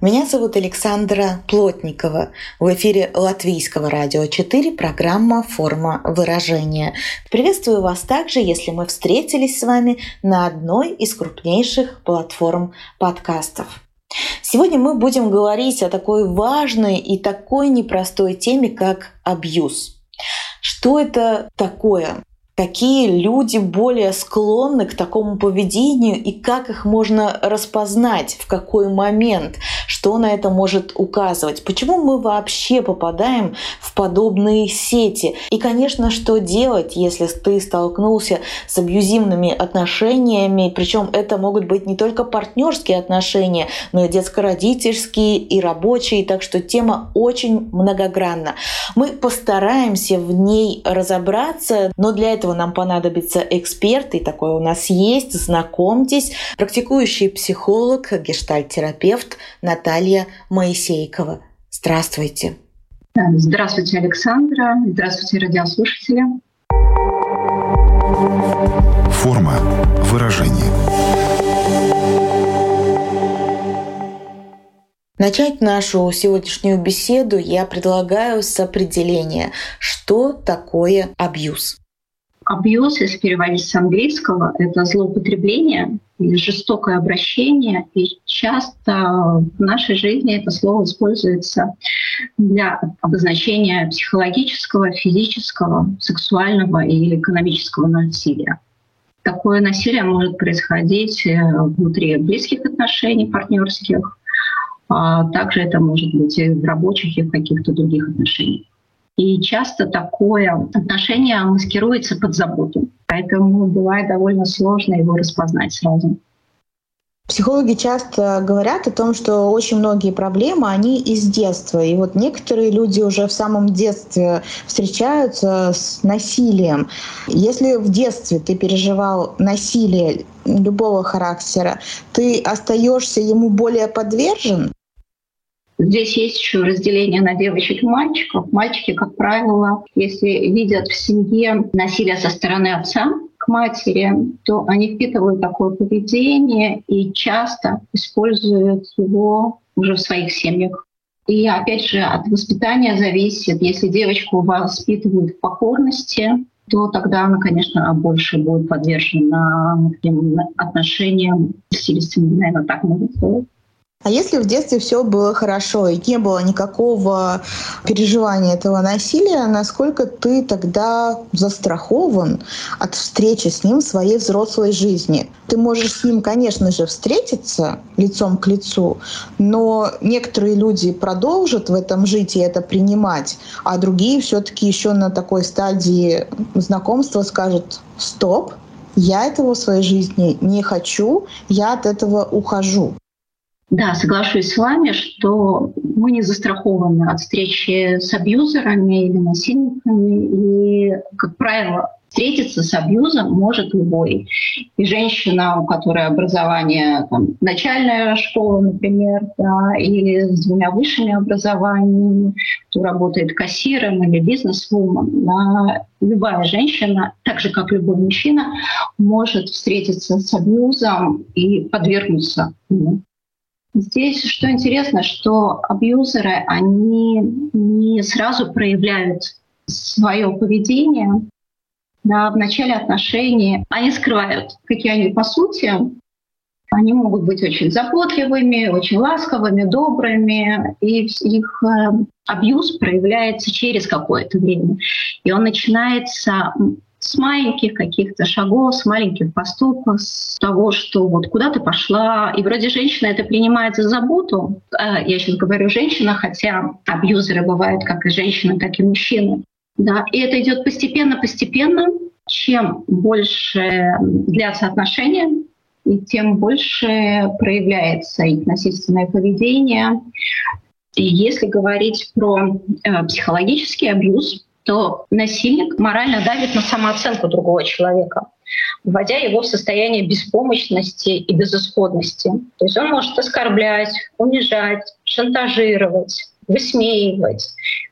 Меня зовут Александра Плотникова. В эфире Латвийского радио 4 программа «Форма выражения». Приветствую вас также, если мы встретились с вами на одной из крупнейших платформ подкастов. Сегодня мы будем говорить о такой важной и такой непростой теме, как абьюз. Что это такое? Какие люди более склонны к такому поведению и как их можно распознать, в какой момент, что на это может указывать, почему мы вообще попадаем в подобные сети и, конечно, что делать, если ты столкнулся с абьюзивными отношениями, причем это могут быть не только партнерские отношения, но и детско-родительские, и рабочие, так что тема очень многогранна. Мы постараемся в ней разобраться, но для этого нам понадобится эксперт, и такой у нас есть. Знакомьтесь, практикующий психолог, гештальт-терапевт Наталья Моисейкова. Здравствуйте. Здравствуйте, Александра. Здравствуйте, радиослушатели. Форма выражения. Начать нашу сегодняшнюю беседу я предлагаю с определения, что такое абьюз. Абьюз, если переводить с английского, это злоупотребление или жестокое обращение. И часто в нашей жизни это слово используется для обозначения психологического, физического, сексуального или экономического насилия. Такое насилие может происходить внутри близких отношений, партнерских. А также это может быть и в рабочих, и в каких-то других отношениях. И часто такое отношение маскируется под заботу. Поэтому бывает довольно сложно его распознать сразу. Психологи часто говорят о том, что очень многие проблемы, они из детства. И вот некоторые люди уже в самом детстве встречаются с насилием. Если в детстве ты переживал насилие любого характера, ты остаешься ему более подвержен? Здесь есть еще разделение на девочек и мальчиков. Мальчики, как правило, если видят в семье насилие со стороны отца к матери, то они впитывают такое поведение и часто используют его уже в своих семьях. И опять же, от воспитания зависит. Если девочку воспитывают в покорности, то тогда она, конечно, больше будет подвержена отношениям в стиле семьи, наверное, так можно сказать. А если в детстве все было хорошо и не было никакого переживания этого насилия, насколько ты тогда застрахован от встречи с ним в своей взрослой жизни? Ты можешь с ним, конечно же, встретиться лицом к лицу, но некоторые люди продолжат в этом жить и это принимать, а другие все-таки еще на такой стадии знакомства скажут «Стоп, я этого в своей жизни не хочу, я от этого ухожу». Да, соглашусь с вами, что мы не застрахованы от встречи с абьюзерами или насильниками. И, как правило, встретиться с абьюзом может любой. И женщина, у которой образование начальная школа, например, да, или с двумя высшими образованиями, кто работает кассиром или бизнес-вумен. Да, любая женщина, так же как любой мужчина, может встретиться с абьюзом и подвергнуться ему. Здесь что интересно, что абьюзеры, они не сразу проявляют свое поведение. Да, в начале отношений они скрывают, какие они по сути. Они могут быть очень заботливыми, очень ласковыми, добрыми, и их абьюз проявляется через какое-то время. И он начинается с маленьких каких-то шагов, с маленьких поступков, с того, что вот куда ты пошла. И вроде женщина это принимает за заботу. Я сейчас говорю женщина, хотя абьюзеры бывают как и женщины, так и мужчины. Да. И это идет постепенно. Чем больше длятся отношения, и тем больше проявляется их насильственное поведение. И если говорить про психологический абьюз, то насильник морально давит на самооценку другого человека. вводя его в состояние беспомощности и безысходности. То есть он может оскорблять, унижать, шантажировать, высмеивать,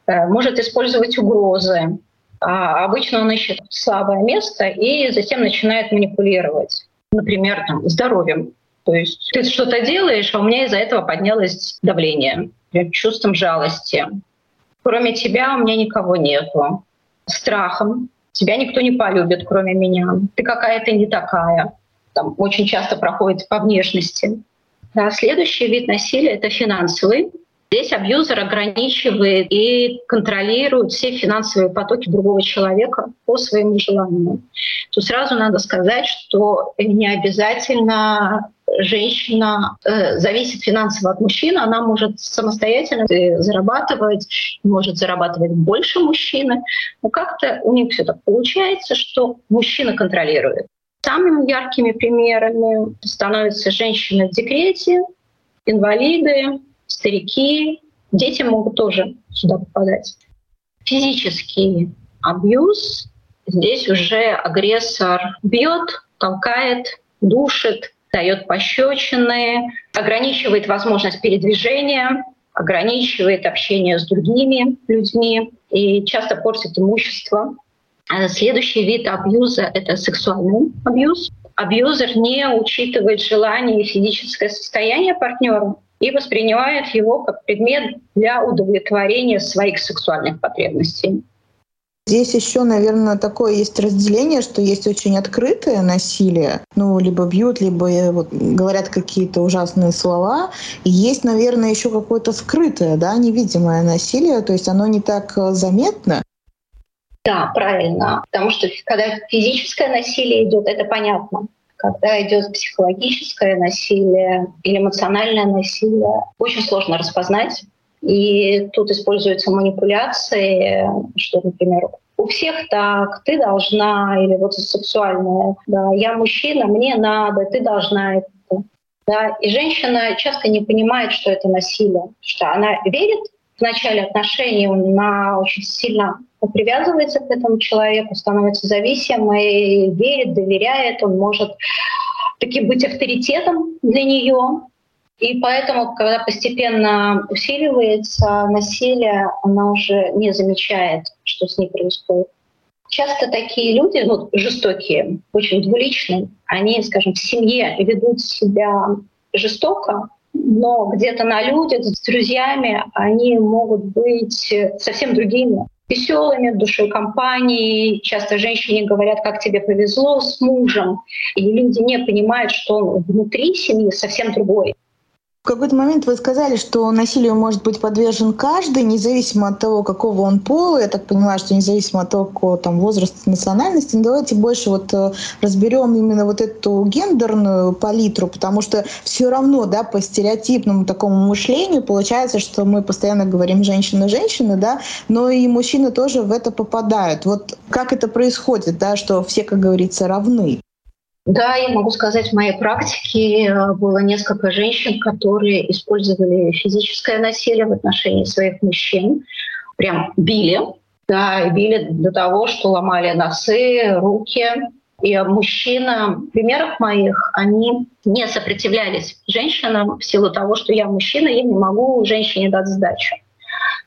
может использовать угрозы. А обычно он ищет слабое место и затем начинает манипулировать, например, здоровьем. То есть ты что-то делаешь, а у меня из-за этого поднялось давление, чувством жалости. Кроме тебя у меня никого нету. Страхом. Тебя никто не полюбит, кроме меня. Ты какая-то не такая. Там очень часто проходит по внешности. А следующий вид насилия — это финансовый. Здесь абьюзер ограничивает и контролирует все финансовые потоки другого человека по своему желанию. Тут сразу надо сказать, что не обязательно женщина зависит финансово от мужчины, она может самостоятельно зарабатывать, может зарабатывать больше мужчины. Но как-то у них все так получается, что мужчина контролирует. Самыми яркими примерами становятся женщины в декрете, инвалиды, старики, дети могут тоже сюда попадать. Физический абьюз. Здесь уже агрессор бьет, толкает, душит, дает пощечины, ограничивает возможность передвижения, ограничивает общение с другими людьми и часто портит имущество. Следующий вид абьюза — это сексуальный абьюз. Абьюзер не учитывает желание и физическое состояние партнера и воспринимает его как предмет для удовлетворения своих сексуальных потребностей. Здесь еще, наверное, такое есть разделение, что есть очень открытое насилие, либо бьют, либо говорят какие-то ужасные слова. И есть, наверное, еще какое-то скрытое, невидимое насилие, то есть оно не так заметно. Да, правильно, потому что когда физическое насилие идет, это понятно. Когда идет психологическое насилие или эмоциональное насилие, очень сложно распознать. И тут используются манипуляции, что, например, у всех так, ты должна, или сексуальное, я мужчина, мне надо, ты должна это. Да. И женщина часто не понимает, что это насилие, что она верит в начале отношений, она очень сильно привязывается к этому человеку, становится зависимой, верит, доверяет, он может таки быть авторитетом для нее. И поэтому, когда постепенно усиливается насилие, она уже не замечает, что с ней происходит. Часто такие люди, жестокие, очень двуличные, они, скажем, в семье ведут себя жестоко, но где-то на людях с друзьями они могут быть совсем другими. Веселыми, душой компании. Часто женщине говорят, как тебе повезло с мужем. И люди не понимают, что он внутри семьи совсем другой. В какой-то момент вы сказали, что насилию может быть подвержен каждый, независимо от того, какого он пола. Я так поняла, что независимо от того, какого возраста, национальности. Но давайте больше разберем именно эту гендерную палитру, потому что все равно, по стереотипному такому мышлению получается, что мы постоянно говорим «женщина-женщина», но и мужчины тоже в это попадают. Как это происходит, что все, как говорится, равны? Да, я могу сказать, в моей практике было несколько женщин, которые использовали физическое насилие в отношении своих мужчин. Прям били. Да, и били до того, что ломали носы, руки. И мужчина, в примерах моих, они не сопротивлялись женщинам в силу того, что я мужчина, я не могу женщине дать сдачу.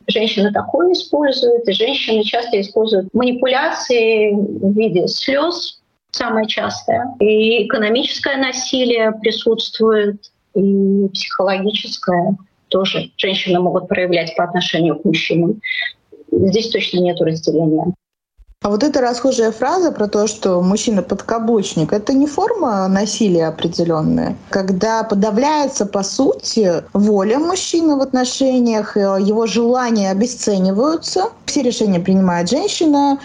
Женщины такое используют, и женщины часто используют манипуляции в виде слез, самое частое. И экономическое насилие присутствует, и психологическое тоже. Женщины могут проявлять по отношению к мужчинам. Здесь точно нет разделения. А эта расхожая фраза про то, что мужчина-подкаблучник, это не форма насилия определенная, когда подавляется, по сути, воля мужчины в отношениях, его желания обесцениваются, все решения принимает женщина,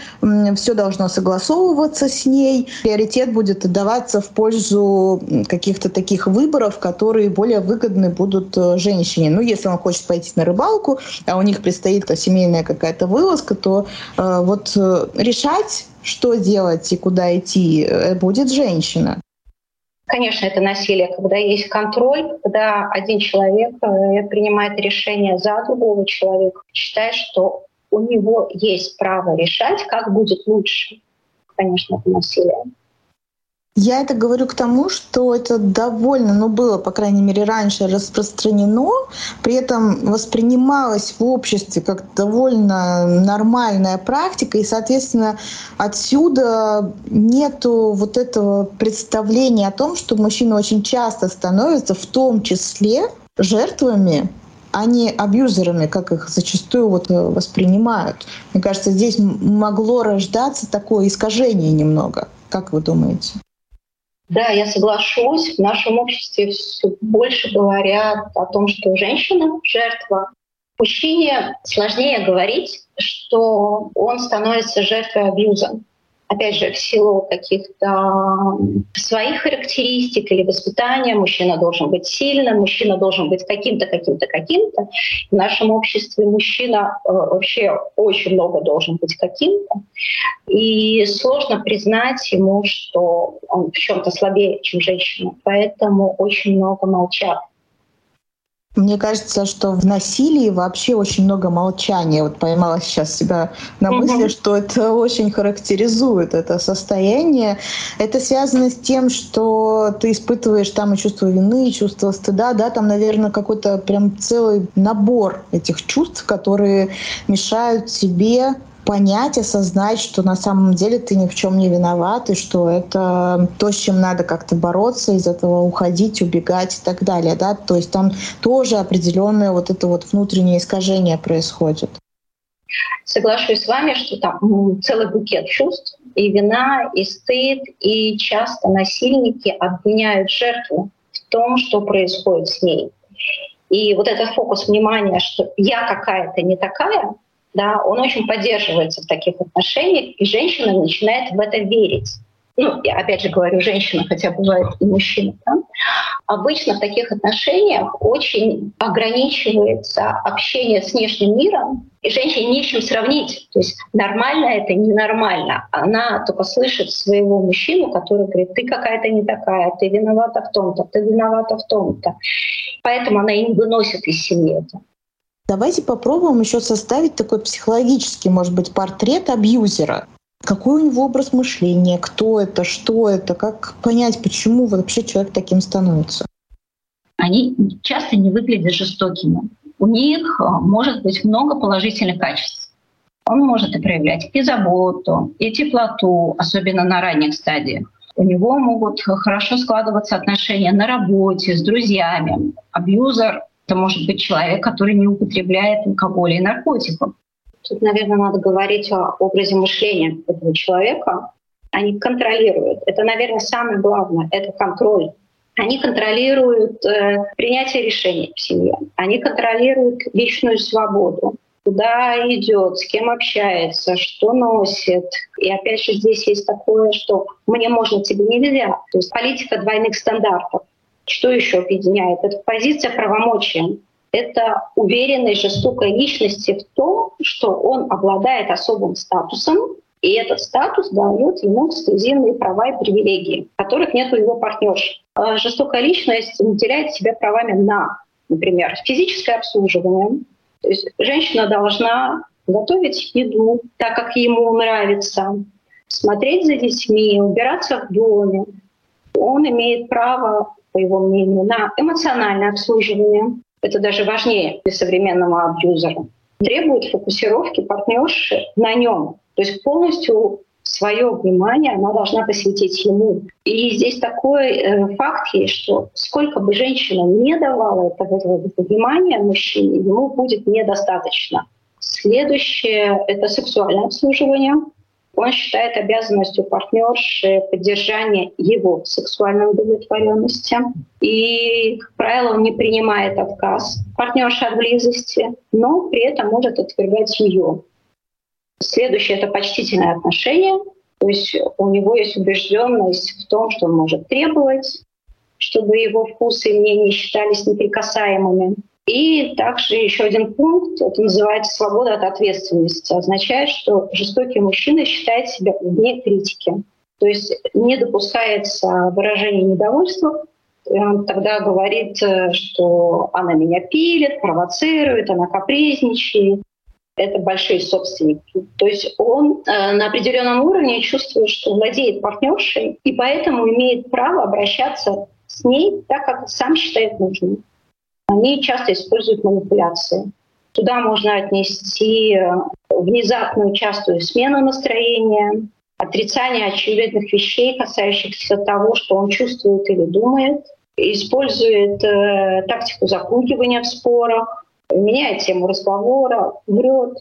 все должно согласовываться с ней, приоритет будет отдаваться в пользу каких-то таких выборов, которые более выгодны будут женщине. Если он хочет пойти на рыбалку, а у них предстоит семейная какая-то вылазка, то решать, что делать и куда идти, будет женщина. Конечно, это насилие, когда есть контроль, когда один человек принимает решение за другого человека, считая, что у него есть право решать, как будет лучше. Конечно, это насилие. Я это говорю к тому, что это довольно, было, по крайней мере, раньше распространено, при этом воспринималось в обществе как довольно нормальная практика, и, соответственно, отсюда нету вот этого представления о том, что мужчины очень часто становятся в том числе жертвами, а не абьюзерами, как их зачастую воспринимают. Мне кажется, здесь могло рождаться такое искажение немного. Как вы думаете? Да, я соглашусь. В нашем обществе все больше говорят о том, что женщина — жертва. Мужчине сложнее говорить, что он становится жертвой абьюза. Опять же, в силу каких-то своих характеристик или воспитания мужчина должен быть сильным, мужчина должен быть каким-то. В нашем обществе мужчина вообще очень много должен быть каким-то. И сложно признать ему, что он в чем-то слабее, чем женщина. Поэтому очень много молчат. Мне кажется, что в насилии вообще очень много молчания. Поймала сейчас себя на мысли, что это очень характеризует это состояние. Это связано с тем, что ты испытываешь там и чувство вины, и чувство стыда. Да? Там, наверное, какой-то прям целый набор этих чувств, которые мешают тебе понять, осознать, что на самом деле ты ни в чем не виноват, и что это то, с чем надо как-то бороться, из этого уходить, убегать и так далее. Да? То есть там тоже определенное внутреннее искажение происходит. Соглашусь с вами, что там целый букет чувств, и вина, и стыд, и часто насильники обвиняют жертву в том, что происходит с ней. И этот фокус внимания, что я какая-то не такая, да, он очень поддерживается в таких отношениях, и женщина начинает в это верить. Я опять же говорю женщина, хотя бывает и мужчина. Да? Обычно в таких отношениях очень ограничивается общение с внешним миром, и женщине нечем сравнить. То есть нормально это, ненормально. Она только слышит своего мужчину, который говорит: ты какая-то не такая, ты виновата в том-то, ты виновата в том-то. Поэтому она и не выносит из семьи это. Давайте попробуем еще составить такой психологический, может быть, портрет абьюзера. Какой у него образ мышления, кто это, что это, как понять, почему вообще человек таким становится? Они часто не выглядят жестокими. У них может быть много положительных качеств. Он может и проявлять и заботу, и теплоту, особенно на ранних стадиях. У него могут хорошо складываться отношения на работе, с друзьями. Абьюзер — это может быть человек, который не употребляет алкоголя и наркотиков. Тут, наверное, надо говорить о образе мышления этого человека. Они контролируют. Это, наверное, самое главное. Это контроль. Они контролируют принятие решений в семье. Они контролируют личную свободу. Куда идет, с кем общается, что носит. И опять же здесь есть такое, что «мне можно, тебе нельзя». То есть политика двойных стандартов. Что еще объединяет? Это позиция правомочия. Это уверенность жестокой личности в том, что он обладает особым статусом, и этот статус дает ему эксклюзивные права и привилегии, которых нет у его партнерши. Жестокая личность наделяет себя правами на, например, физическое обслуживание. То есть женщина должна готовить еду так, как ему нравится, смотреть за детьми, убираться в доме. Он имеет право, по его мнению, на эмоциональное обслуживание. Это даже важнее для современного абьюзера. Требует фокусировки партнерши на нем. То есть полностью свое внимание она должна посвятить ему. И здесь такой факт есть, что сколько бы женщина не давала этого внимания мужчине, ему будет недостаточно. Следующее — это сексуальное обслуживание. Он считает обязанностью партнерши поддержание его сексуальной удовлетворенности. И, как правило, он не принимает отказ партнерши от близости, но при этом может отвергать ее. Следующее — это почтительное отношение. То есть у него есть убежденность в том, что он может требовать, чтобы его вкусы и мнения считались неприкасаемыми. И также еще один пункт, это называется «свобода от ответственности», означает, что жестокий мужчина считает себя вне критики. То есть не допускается выражение недовольства, он тогда говорит, что она меня пилит, провоцирует, она капризничает. это большие собственники. То есть он на определенном уровне чувствует, что владеет партнершей, и поэтому имеет право обращаться с ней так, как сам считает нужным. Они часто используют манипуляции. Туда можно отнести внезапную частую смену настроения, отрицание очевидных вещей, касающихся того, что он чувствует или думает, использует тактику запугивания в спорах, меняет тему разговора, врет.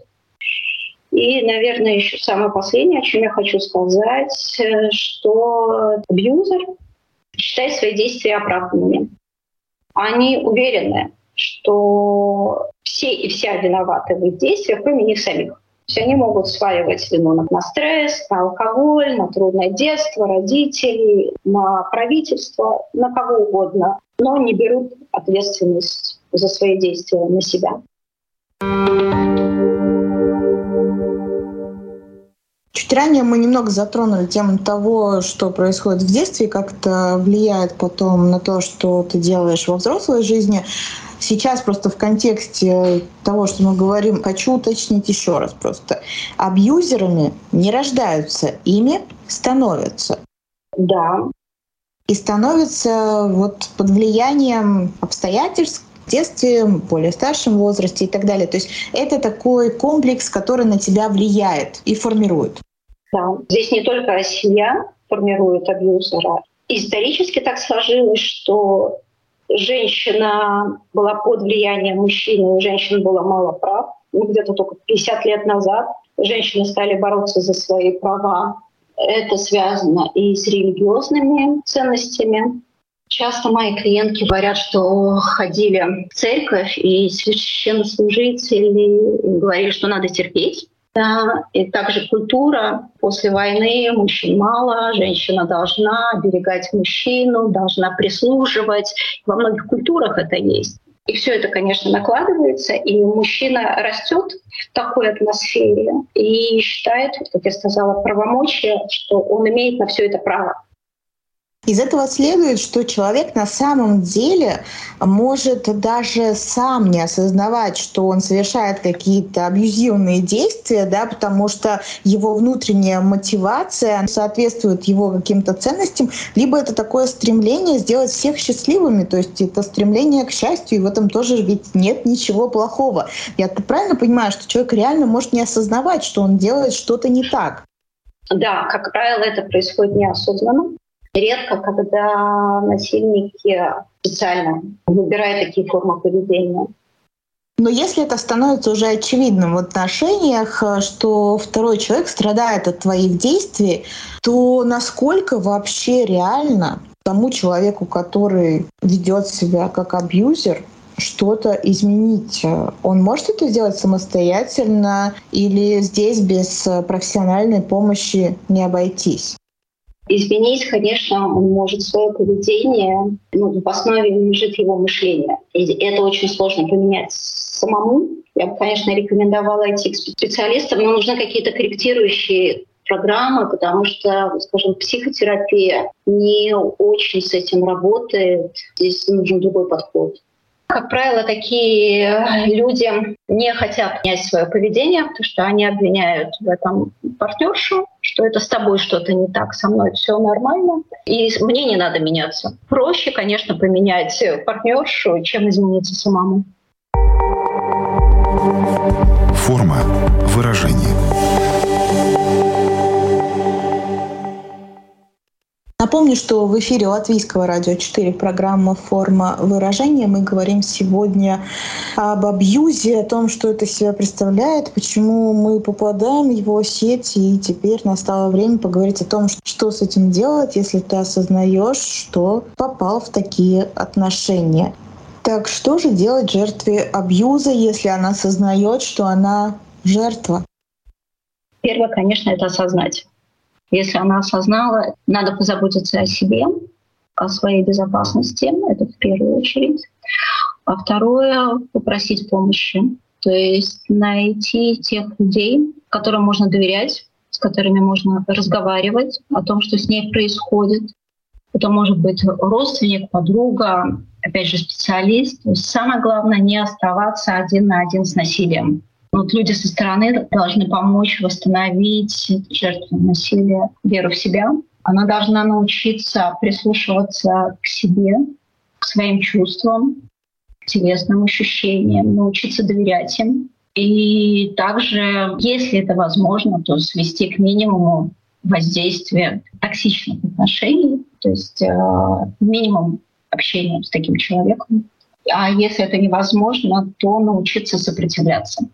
И, наверное, еще самое последнее, о чем я хочу сказать, что абьюзер считает свои действия оправданными. Они уверены, что все и вся виноваты в их действиях, кроме них самих. То есть они могут сваливать вину на стресс, на алкоголь, на трудное детство, родителей, на правительство, на кого угодно, но не берут ответственность за свои действия на себя. Чуть ранее мы немного затронули тему того, что происходит в детстве, как это влияет потом на то, что ты делаешь во взрослой жизни. Сейчас просто в контексте того, что мы говорим, хочу уточнить еще раз просто. Абьюзерами не рождаются, ими становятся. Да. И становятся вот под влиянием обстоятельств, в детстве, более старшем возрасте и так далее. То есть это такой комплекс, который на тебя влияет и формирует. Да, здесь не только семья формирует абьюзера. Исторически так сложилось, что женщина была под влиянием мужчины, у женщин было мало прав. Где-то только 50 лет назад женщины стали бороться за свои права. Это связано и с религиозными ценностями. Часто мои клиентки говорят, что ходили в церковь, и священнослужители говорили, что надо терпеть. Да. И также культура. После войны мужчин мало, женщина должна оберегать мужчину, должна прислуживать. Во многих культурах это есть. И все это, конечно, накладывается, и мужчина растет в такой атмосфере и считает, как я сказала, правомочия, что он имеет на все это право. Из этого следует, что человек на самом деле может даже сам не осознавать, что он совершает какие-то абьюзивные действия, да, потому что его внутренняя мотивация соответствует его каким-то ценностям, либо это такое стремление сделать всех счастливыми, то есть это стремление к счастью, и в этом тоже ведь нет ничего плохого. Я правильно понимаю, что человек реально может не осознавать, что он делает что-то не так? Да, как правило, это происходит неосознанно. Редко, когда насильники специально выбирают такие формы поведения. Но если это становится уже очевидным в отношениях, что второй человек страдает от твоих действий, то насколько вообще реально тому человеку, который ведет себя как абьюзер, что-то изменить? Он может это сделать самостоятельно или здесь без профессиональной помощи не обойтись? Изменить, конечно, он может свое поведение, но в основе лежит его мышление. И это очень сложно поменять самому. Я бы, конечно, рекомендовала идти к специалистам, но нужны какие-то корректирующие программы, потому что, скажем, психотерапия не очень с этим работает. Здесь нужен другой подход. Как правило, такие люди не хотят менять свое поведение, потому что они обвиняют в этом партнершу, что это с тобой что-то не так, со мной все нормально, и мне не надо меняться. Проще, конечно, поменять партнершу, чем измениться самому. Форма выражения. Напомню, что в эфире Латвийского радио 4 программа «Форма выражения». Мы говорим сегодня об абьюзе, о том, что это себя представляет, почему мы попадаем в его сети. И теперь настало время поговорить о том, что с этим делать, если ты осознаешь, что попал в такие отношения. Так что же делать жертве абьюза, если она осознает, что она жертва? Первое, конечно, это осознать. Если она осознала, надо позаботиться о себе, о своей безопасности, это в первую очередь. А второе — попросить помощи, то есть найти тех людей, которым можно доверять, с которыми можно разговаривать о том, что с ней происходит. Это может быть родственник, подруга, опять же специалист. То есть самое главное — не оставаться один на один с насилием. Вот люди со стороны должны помочь восстановить жертвам насилия веру в себя. Она должна научиться прислушиваться к себе, к своим чувствам, к телесным ощущениям, научиться доверять им. И также, если это возможно, то свести к минимуму воздействие токсичных отношений, то есть минимум общения с таким человеком. А если это невозможно, то научиться сопротивляться.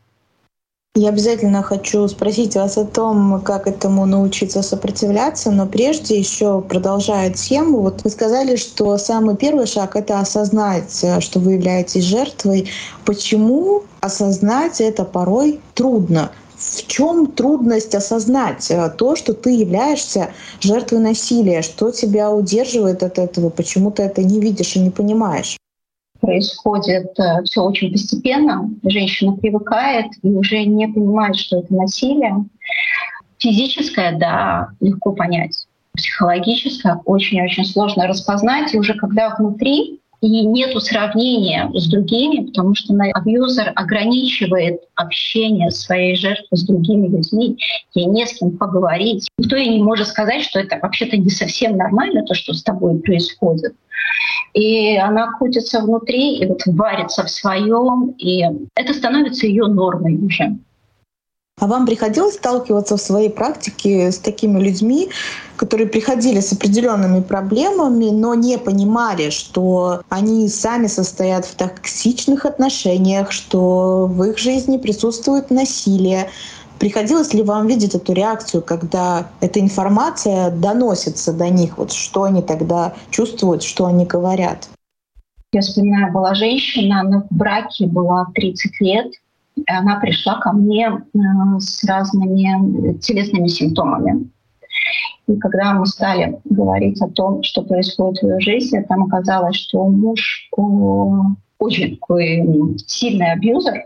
Я обязательно хочу спросить вас о том, как этому научиться сопротивляться, но прежде еще продолжая тему, вот вы сказали, что самый первый шаг — это осознать, что вы являетесь жертвой. Почему осознать это порой трудно? В чем трудность осознать то, что ты являешься жертвой насилия? Что тебя удерживает от этого? Почему ты это не видишь и не понимаешь? Происходит все очень постепенно. Женщина привыкает и уже не понимает, что это насилие. Физическое, да, легко понять. Психологическое очень-очень сложно распознать. И уже когда внутри, и нету сравнения с другими, потому что абьюзер ограничивает общение своей жертвы с другими людьми, ей не с кем поговорить. Никто ей не может сказать, что это вообще-то не совсем нормально, то, что с тобой происходит. И она крутится внутри, и вот варится в своем, и это становится ее нормой уже. А вам приходилось сталкиваться в своей практике с такими людьми, которые приходили с определенными проблемами, но не понимали, что они сами состоят в токсичных отношениях, что в их жизни присутствует насилие? Приходилось ли вам видеть эту реакцию, когда эта информация доносится до них? Вот что они тогда чувствуют, что они говорят? Я вспоминаю, была женщина, она в браке была 30 лет. Она пришла ко мне с разными телесными симптомами. И когда мы стали говорить о том, что происходит в ее жизни, там оказалось, что муж очень такой сильный абьюзер,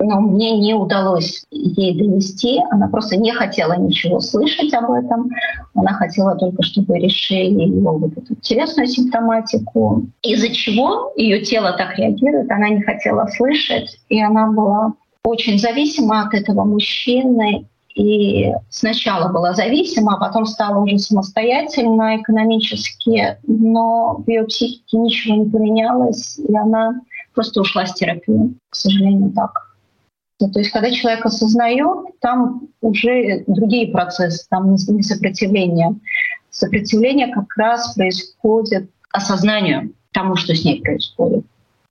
но мне не удалось ей донести. Она просто не хотела ничего слышать об этом. Она хотела только, чтобы решили его вот эту телесную симптоматику. Из-за чего ее тело так реагирует, она не хотела слышать. И она была очень зависима от этого мужчины. И сначала была зависима, а потом стала уже самостоятельна экономически. Но в ее психике ничего не поменялось, и она просто ушла с терапии. К сожалению, так. То есть когда человек осознаёт, там уже другие процессы, там не сопротивление. Сопротивление как раз происходит к осознанию тому, что с ней происходит.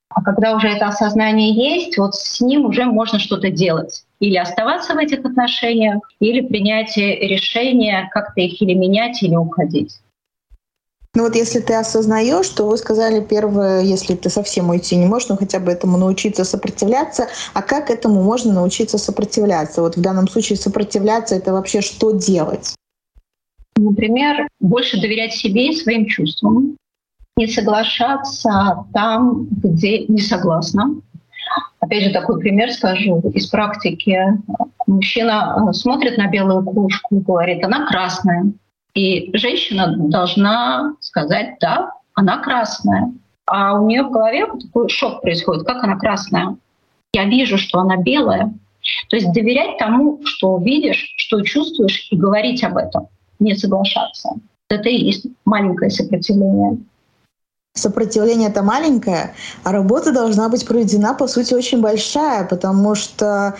А когда уже это осознание есть, вот с ним уже можно что-то делать. Или оставаться в этих отношениях, или принять решение как-то их или менять, или уходить. Ну вот если ты осознаешь, что вы сказали первое, если ты совсем уйти не можешь, но хотя бы этому научиться сопротивляться. А как этому можно научиться сопротивляться? Вот в данном случае сопротивляться — это вообще что делать? Например, больше доверять себе и своим чувствам. Не соглашаться там, где не согласна. Опять же, такой пример скажу из практики. Мужчина смотрит на белую кружку и говорит: «Она красная». И женщина должна сказать: «Да, она красная». А у нее в голове такой шок происходит: «Как она красная? Я вижу, что она белая». То есть доверять тому, что видишь, что чувствуешь, и говорить об этом, не соглашаться. Это и есть маленькое сопротивление. Сопротивление — это маленькое, а работа должна быть проведена, по сути, очень большая, потому что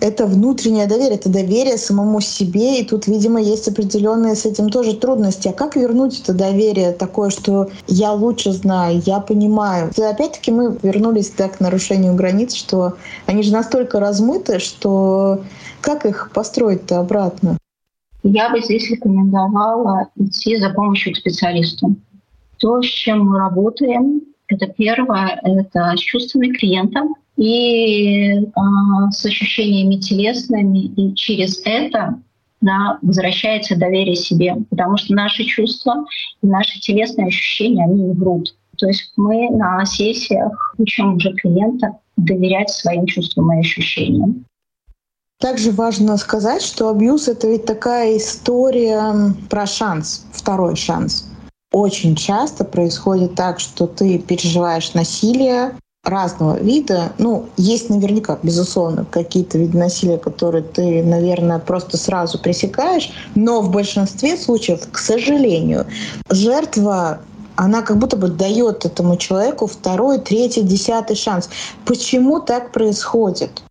это внутреннее доверие, это доверие самому себе, и тут, видимо, есть определенные с этим тоже трудности. А как вернуть это доверие такое, что я лучше знаю, я понимаю? И опять-таки мы вернулись к нарушению границ, что они же настолько размыты, что как их построить-то обратно? Я бы здесь рекомендовала идти за помощью к специалисту. То, с чем мы работаем, это первое, это с чувствами клиента и с ощущениями телесными. И через это, да, возвращается доверие себе, потому что наши чувства и наши телесные ощущения, они не врут. То есть мы на сессиях учим уже клиента доверять своим чувствам и ощущениям. Также важно сказать, что абьюз — это ведь такая история про шанс, второй шанс. Очень часто происходит так, что ты переживаешь насилие, разного вида. Ну, есть наверняка, безусловно, какие-то виды насилия, которые ты, наверное, просто сразу пресекаешь, но в большинстве случаев, к сожалению, жертва, она как будто бы дает этому человеку второй, третий, десятый шанс. Почему так происходит?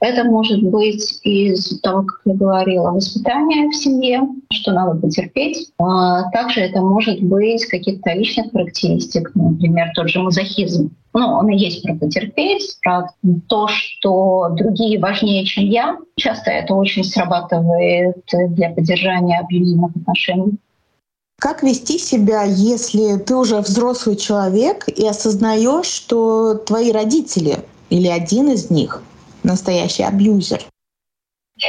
Это может быть из того, как я говорила, воспитания в семье, что надо потерпеть. Также это может быть каких-то личных характеристик, например, тот же мазохизм. Он и есть про потерпеть, про то, что другие важнее, чем я. Часто это очень срабатывает для поддержания абьюзивных отношений. Как вести себя, если ты уже взрослый человек и осознаешь, что твои родители или один из них настоящий абьюзер?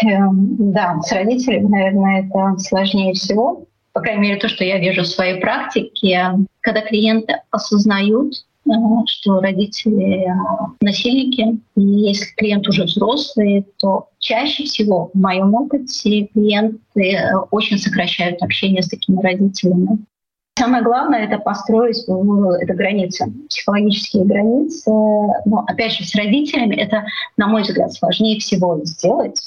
Да, с родителями, наверное, это сложнее всего. По крайней мере, то, что я вижу в своей практике, когда клиенты осознают, что родители насильники, и если клиент уже взрослый, то чаще всего в моем опыте клиенты очень сокращают общение с такими родителями. Самое главное — это построить это границы, психологические границы. Но опять же, с родителями это, на мой взгляд, сложнее всего сделать,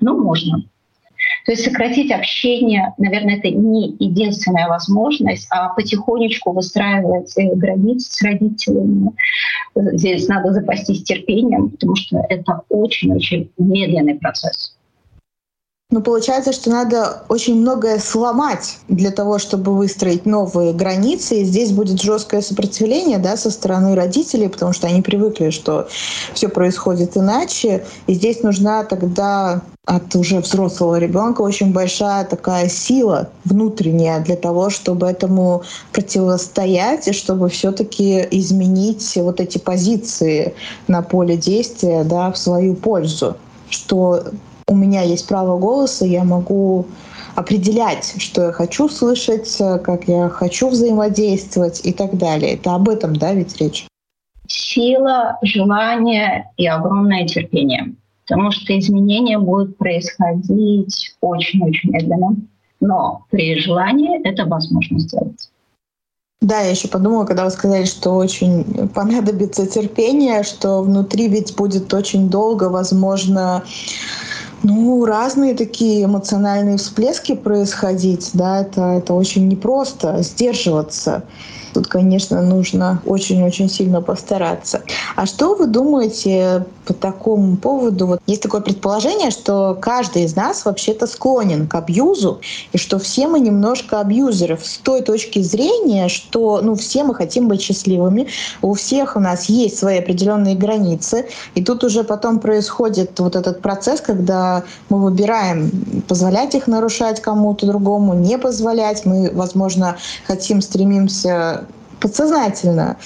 но можно. То есть сократить общение, наверное, это не единственная возможность, а потихонечку выстраивать границы с родителями. Здесь надо запастись терпением, потому что это очень-очень медленный процесс. Но получается, что надо очень многое сломать для того, чтобы выстроить новые границы. И здесь будет жесткое сопротивление, да, со стороны родителей, потому что они привыкли, что все происходит иначе. И здесь нужна тогда от уже взрослого ребенка очень большая такая сила внутренняя для того, чтобы этому противостоять и чтобы все-таки изменить вот эти позиции на поле действия, да, в свою пользу. Что у меня есть право голоса, я могу определять, что я хочу слышать, как я хочу взаимодействовать и так далее. Это об этом, да, ведь речь? Сила, желание и огромное терпение. Потому что изменения будут происходить очень-очень медленно. Но при желании это возможно сделать. Да, я еще подумала, когда вы сказали, что очень понадобится терпение, что внутри ведь будет очень долго, возможно, разные такие эмоциональные всплески происходить, да, это очень непросто сдерживаться. Тут, конечно, нужно очень-очень сильно постараться. А что вы думаете по такому поводу? Вот есть такое предположение, что каждый из нас вообще-то склонен к абьюзу, и что все мы немножко абьюзеры с той точки зрения, что все мы хотим быть счастливыми, у всех у нас есть свои определенные границы, и тут уже потом происходит вот этот процесс, когда мы выбираем, позволять их нарушать кому-то другому, не позволять. Мы, возможно, стремимся подсознательно,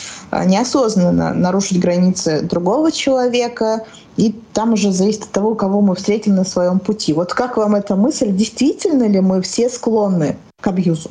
неосознанно нарушить границы другого человека, и там уже зависит от того, кого мы встретим на своем пути. Вот как вам эта мысль? Действительно ли мы все склонны к абьюзу?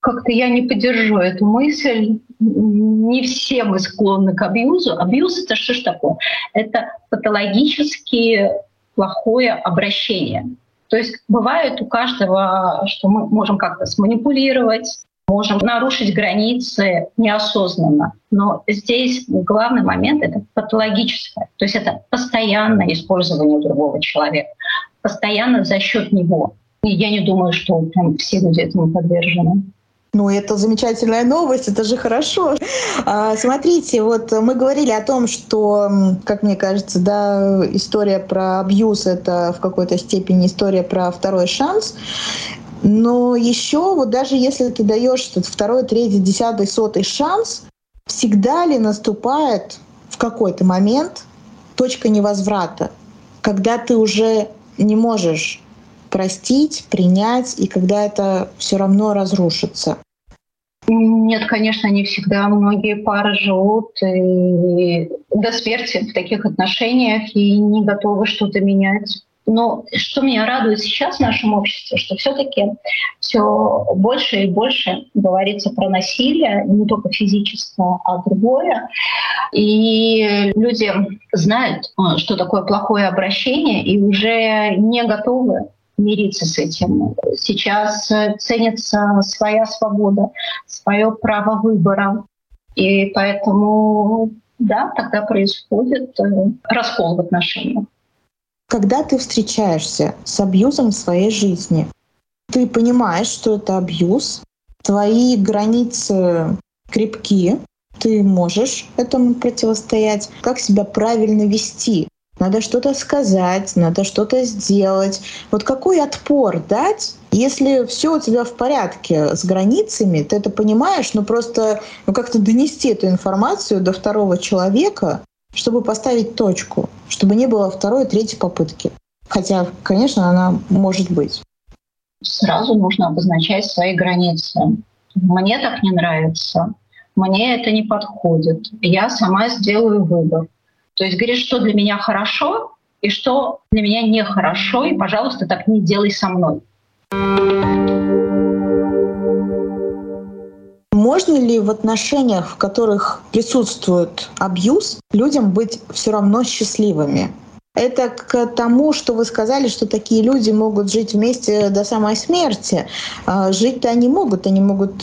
Как-то я не поддержу эту мысль. Не все мы склонны к абьюзу. Абьюз — это что ж такое? Это патологически плохое обращение. То есть бывает у каждого, что мы можем как-то сманипулировать, можем нарушить границы неосознанно. Но здесь главный момент — это патологическое. То есть это постоянное использование другого человека, постоянно за счет него. И я не думаю, что там все люди этому подвержены. Это замечательная новость, это же хорошо. Смотрите, вот мы говорили о том, что, как мне кажется, да, история про абьюз — это в какой-то степени история про второй шанс. Но еще даже если ты даешь второй, третий, десятый, сотый шанс, всегда ли наступает в какой-то момент точка невозврата, когда ты уже не можешь простить, принять, и когда это все равно разрушится? Нет, конечно, не всегда. Многие пары живут и до смерти в таких отношениях и не готовы что-то менять. Но что меня радует сейчас в нашем обществе, что все-таки все больше и больше говорится про насилие, не только физическое, а другое. И люди знают, что такое плохое обращение, и уже не готовы мириться с этим. Сейчас ценится своя свобода, свое право выбора. И поэтому да, тогда происходит раскол в отношениях. Когда ты встречаешься с абьюзом в своей жизни, ты понимаешь, что это абьюз, твои границы крепки, ты можешь этому противостоять. Как себя правильно вести? Надо что-то сказать, надо что-то сделать. Вот какой отпор дать, если все у тебя в порядке с границами, ты это понимаешь, но просто как-то донести эту информацию до второго человека, чтобы поставить точку, чтобы не было второй и третьей попытки. Хотя, конечно, она может быть. Сразу нужно обозначать свои границы. Мне так не нравится, мне это не подходит, я сама сделаю выбор. То есть говоришь, что для меня хорошо и что для меня нехорошо, и, пожалуйста, так не делай со мной. Можно ли в отношениях, в которых присутствует абьюз, людям быть все равно счастливыми? Это к тому, что вы сказали, что такие люди могут жить вместе до самой смерти. Жить-то они могут,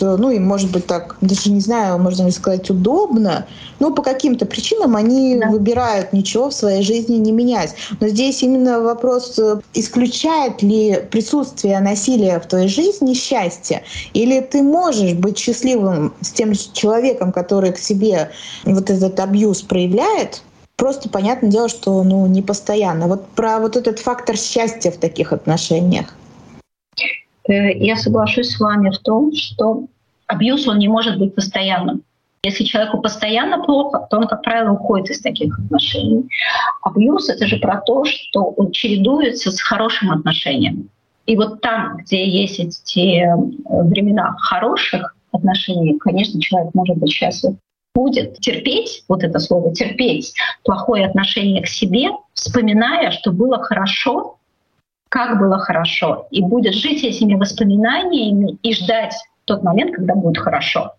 ну и, может быть, так, даже не знаю, можно ли сказать, удобно. Но по каким-то причинам они выбирают ничего в своей жизни не менять. Но здесь именно вопрос, исключает ли присутствие насилия в твоей жизни счастье? Или ты можешь быть счастливым с тем человеком, который к себе вот этот абьюз проявляет? Просто понятное дело, что не постоянно. Вот про вот этот фактор счастья в таких отношениях. Я соглашусь с вами в том, что абьюз, он не может быть постоянным. Если человеку постоянно плохо, то он, как правило, уходит из таких отношений. Абьюз — это же про то, что он чередуется с хорошим отношением. И вот там, где есть эти времена хороших отношений, конечно, человек может быть счастлив. Будет терпеть, вот это слово терпеть, плохое отношение к себе, вспоминая, что было хорошо, как было хорошо, и будет жить этими воспоминаниями и ждать тот момент, когда будет хорошо.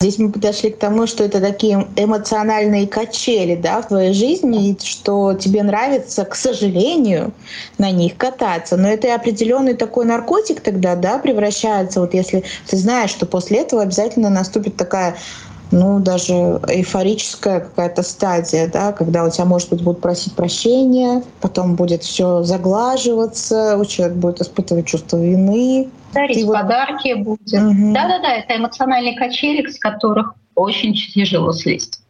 Здесь мы подошли к тому, что это такие эмоциональные качели, да, в твоей жизни, и что тебе нравится, к сожалению, на них кататься. Но это и определенный такой наркотик тогда, да, превращается. Вот если ты знаешь, что после этого обязательно наступит такая, даже эйфорическая какая-то стадия, да, когда у тебя, может быть, будут просить прощения, потом будет все заглаживаться, человек будет испытывать чувство вины. Дарить подарки будет. Да-да-да, это эмоциональные качели, с которых очень тяжело слезть.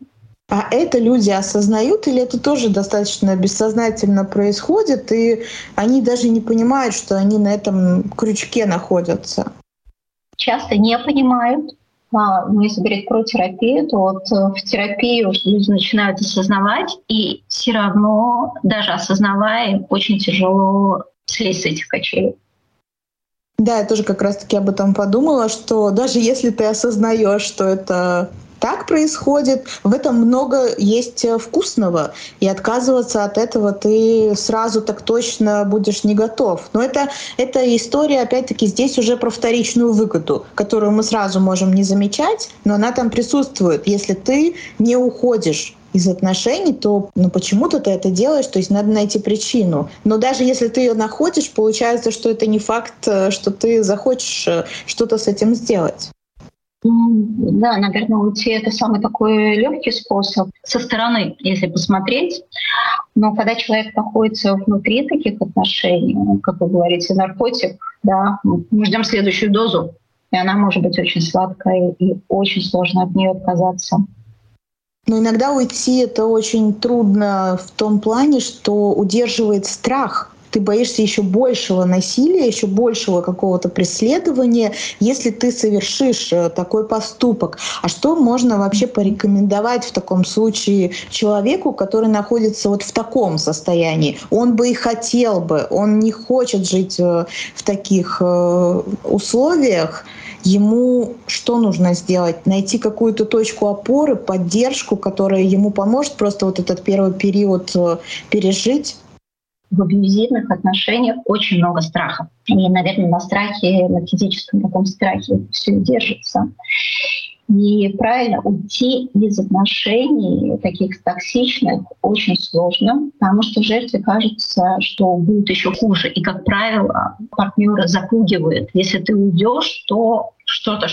А это люди осознают или это тоже достаточно бессознательно происходит, и они даже не понимают, что они на этом крючке находятся? Часто не понимают. Но если говорить про терапию, то вот в терапии люди начинают осознавать, и все равно, даже осознавая, очень тяжело слезть с этих качелей. Да, я тоже как раз-таки об этом подумала, что даже если ты осознаешь, что это так происходит, в этом много есть вкусного, и отказываться от этого ты сразу так точно будешь не готов. Но это история, опять-таки, здесь уже про вторичную выгоду, которую мы сразу можем не замечать, но она там присутствует. Если ты не уходишь из отношений, то почему-то ты это делаешь, то есть надо найти причину. Но даже если ты ее находишь, получается, что это не факт, что ты захочешь что-то с этим сделать. Да, наверное, уйти — это самый такой легкий способ со стороны, если посмотреть. Но когда человек находится внутри таких отношений, как вы говорите, наркотик, да, мы ждем следующую дозу, и она может быть очень сладкая, и очень сложно от нее отказаться. Но иногда уйти — это очень трудно в том плане, что удерживает страх. Ты боишься еще большего насилия, еще большего какого-то преследования, если ты совершишь такой поступок. А что можно вообще порекомендовать в таком случае человеку, который находится вот в таком состоянии? Он бы и хотел бы, он не хочет жить в таких условиях. Ему что нужно сделать? Найти какую-то точку опоры, поддержку, которая ему поможет просто вот этот первый период пережить? В абьюзивных отношениях очень много страха. И, наверное, на страхе, на физическом таком страхе все держится. И правильно, уйти из отношений таких токсичных очень сложно, потому что жертве кажется, что будет еще хуже. И, как правило, партнера запугивает. Если ты уйдешь, то что-то.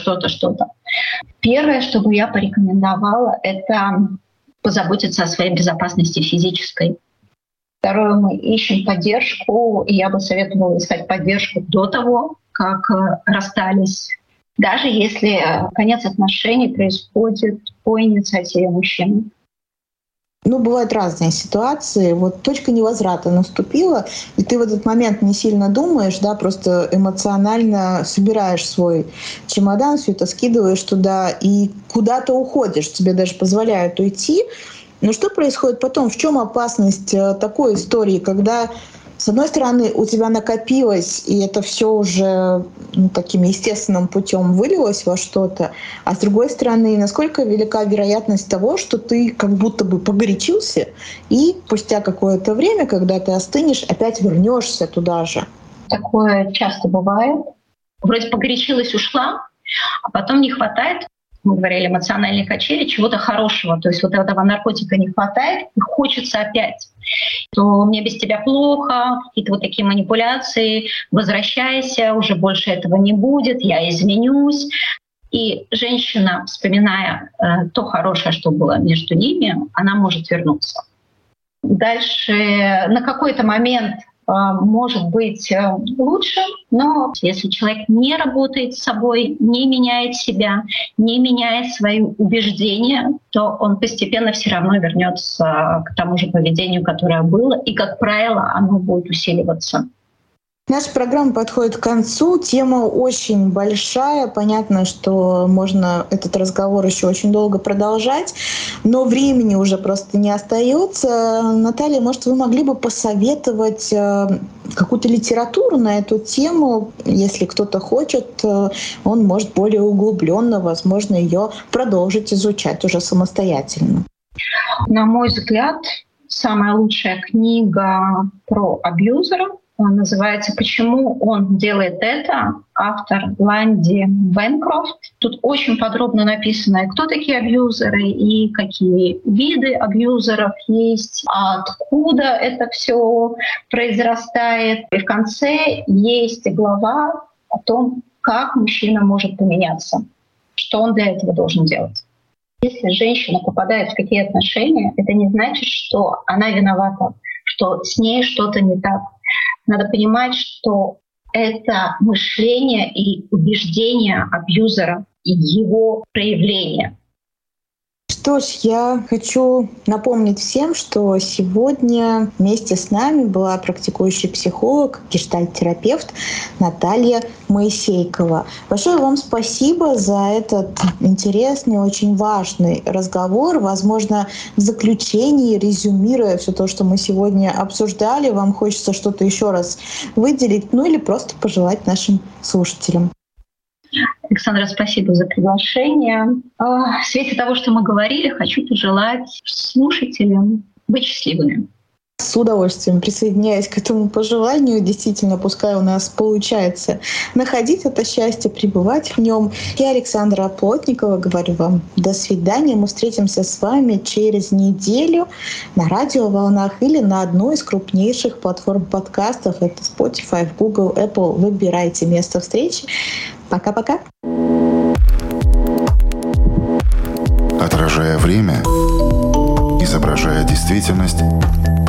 Первое, что бы я порекомендовала, это позаботиться о своей безопасности физической. Второе, мы ищем поддержку, и я бы советовала искать поддержку до того, как расстались. Даже если конец отношений происходит по инициативе мужчины. Бывают разные ситуации. Точка невозврата наступила, и ты в этот момент не сильно думаешь, просто эмоционально собираешь свой чемодан, все это скидываешь туда и куда-то уходишь, тебе даже позволяют уйти. Но что происходит потом? В чем опасность такой истории, когда, с одной стороны, у тебя накопилось, и это все уже таким естественным путем вылилось во что-то, а с другой стороны, насколько велика вероятность того, что ты как будто бы погорячился, и спустя какое-то время, когда ты остынешь, опять вернешься туда же? Такое часто бывает. Вроде погорячилась, ушла, а потом не хватает, мы говорили, эмоциональные качели, чего-то хорошего. То есть этого наркотика не хватает, и хочется опять. То мне без тебя плохо, какие-то такие манипуляции, возвращайся, уже больше этого не будет, я изменюсь. И женщина, вспоминая то хорошее, что было между ними, она может вернуться. Дальше на какой-то момент может быть лучше, но если человек не работает с собой, не меняет себя, не меняет свои убеждения, то он постепенно все равно вернется к тому же поведению, которое было, и, как правило, оно будет усиливаться. Наша программа подходит к концу. Тема очень большая. Понятно, что можно этот разговор еще очень долго продолжать, но времени уже просто не остается. Наталья, может, вы могли бы посоветовать какую-то литературу на эту тему? Если кто-то хочет, он может более углубленно, возможно, ее продолжить изучать уже самостоятельно. На мой взгляд, самая лучшая книга про абьюзера называется «Почему он делает это?», автор Ланди Бэнкрофт. Тут очень подробно написано, кто такие абьюзеры и какие виды абьюзеров есть, откуда это все произрастает. И в конце есть глава о том, как мужчина может поменяться, что он для этого должен делать. Если женщина попадает в какие отношения, это не значит, что она виновата, что с ней что-то не так. Надо понимать, что это мышление и убеждение абьюзера и его проявление. Что ж, я хочу напомнить всем, что сегодня вместе с нами была практикующий психолог, гештальт-терапевт Наталья Моисейкова. Большое вам спасибо за этот интересный, очень важный разговор. Возможно, в заключении, резюмируя все то, что мы сегодня обсуждали, вам хочется что-то еще раз выделить, или просто пожелать нашим слушателям. Александра, спасибо за приглашение. В свете того, что мы говорили, хочу пожелать слушателям быть счастливыми. С удовольствием присоединяюсь к этому пожеланию. Действительно, пускай у нас получается находить это счастье, пребывать в нем. Я, Александра Плотникова, говорю вам до свидания. Мы встретимся с вами через неделю на радиоволнах или на одной из крупнейших платформ подкастов. Это Spotify, Google, Apple. Выбирайте место встречи. Пока-пока. Отражая время, изображая действительность,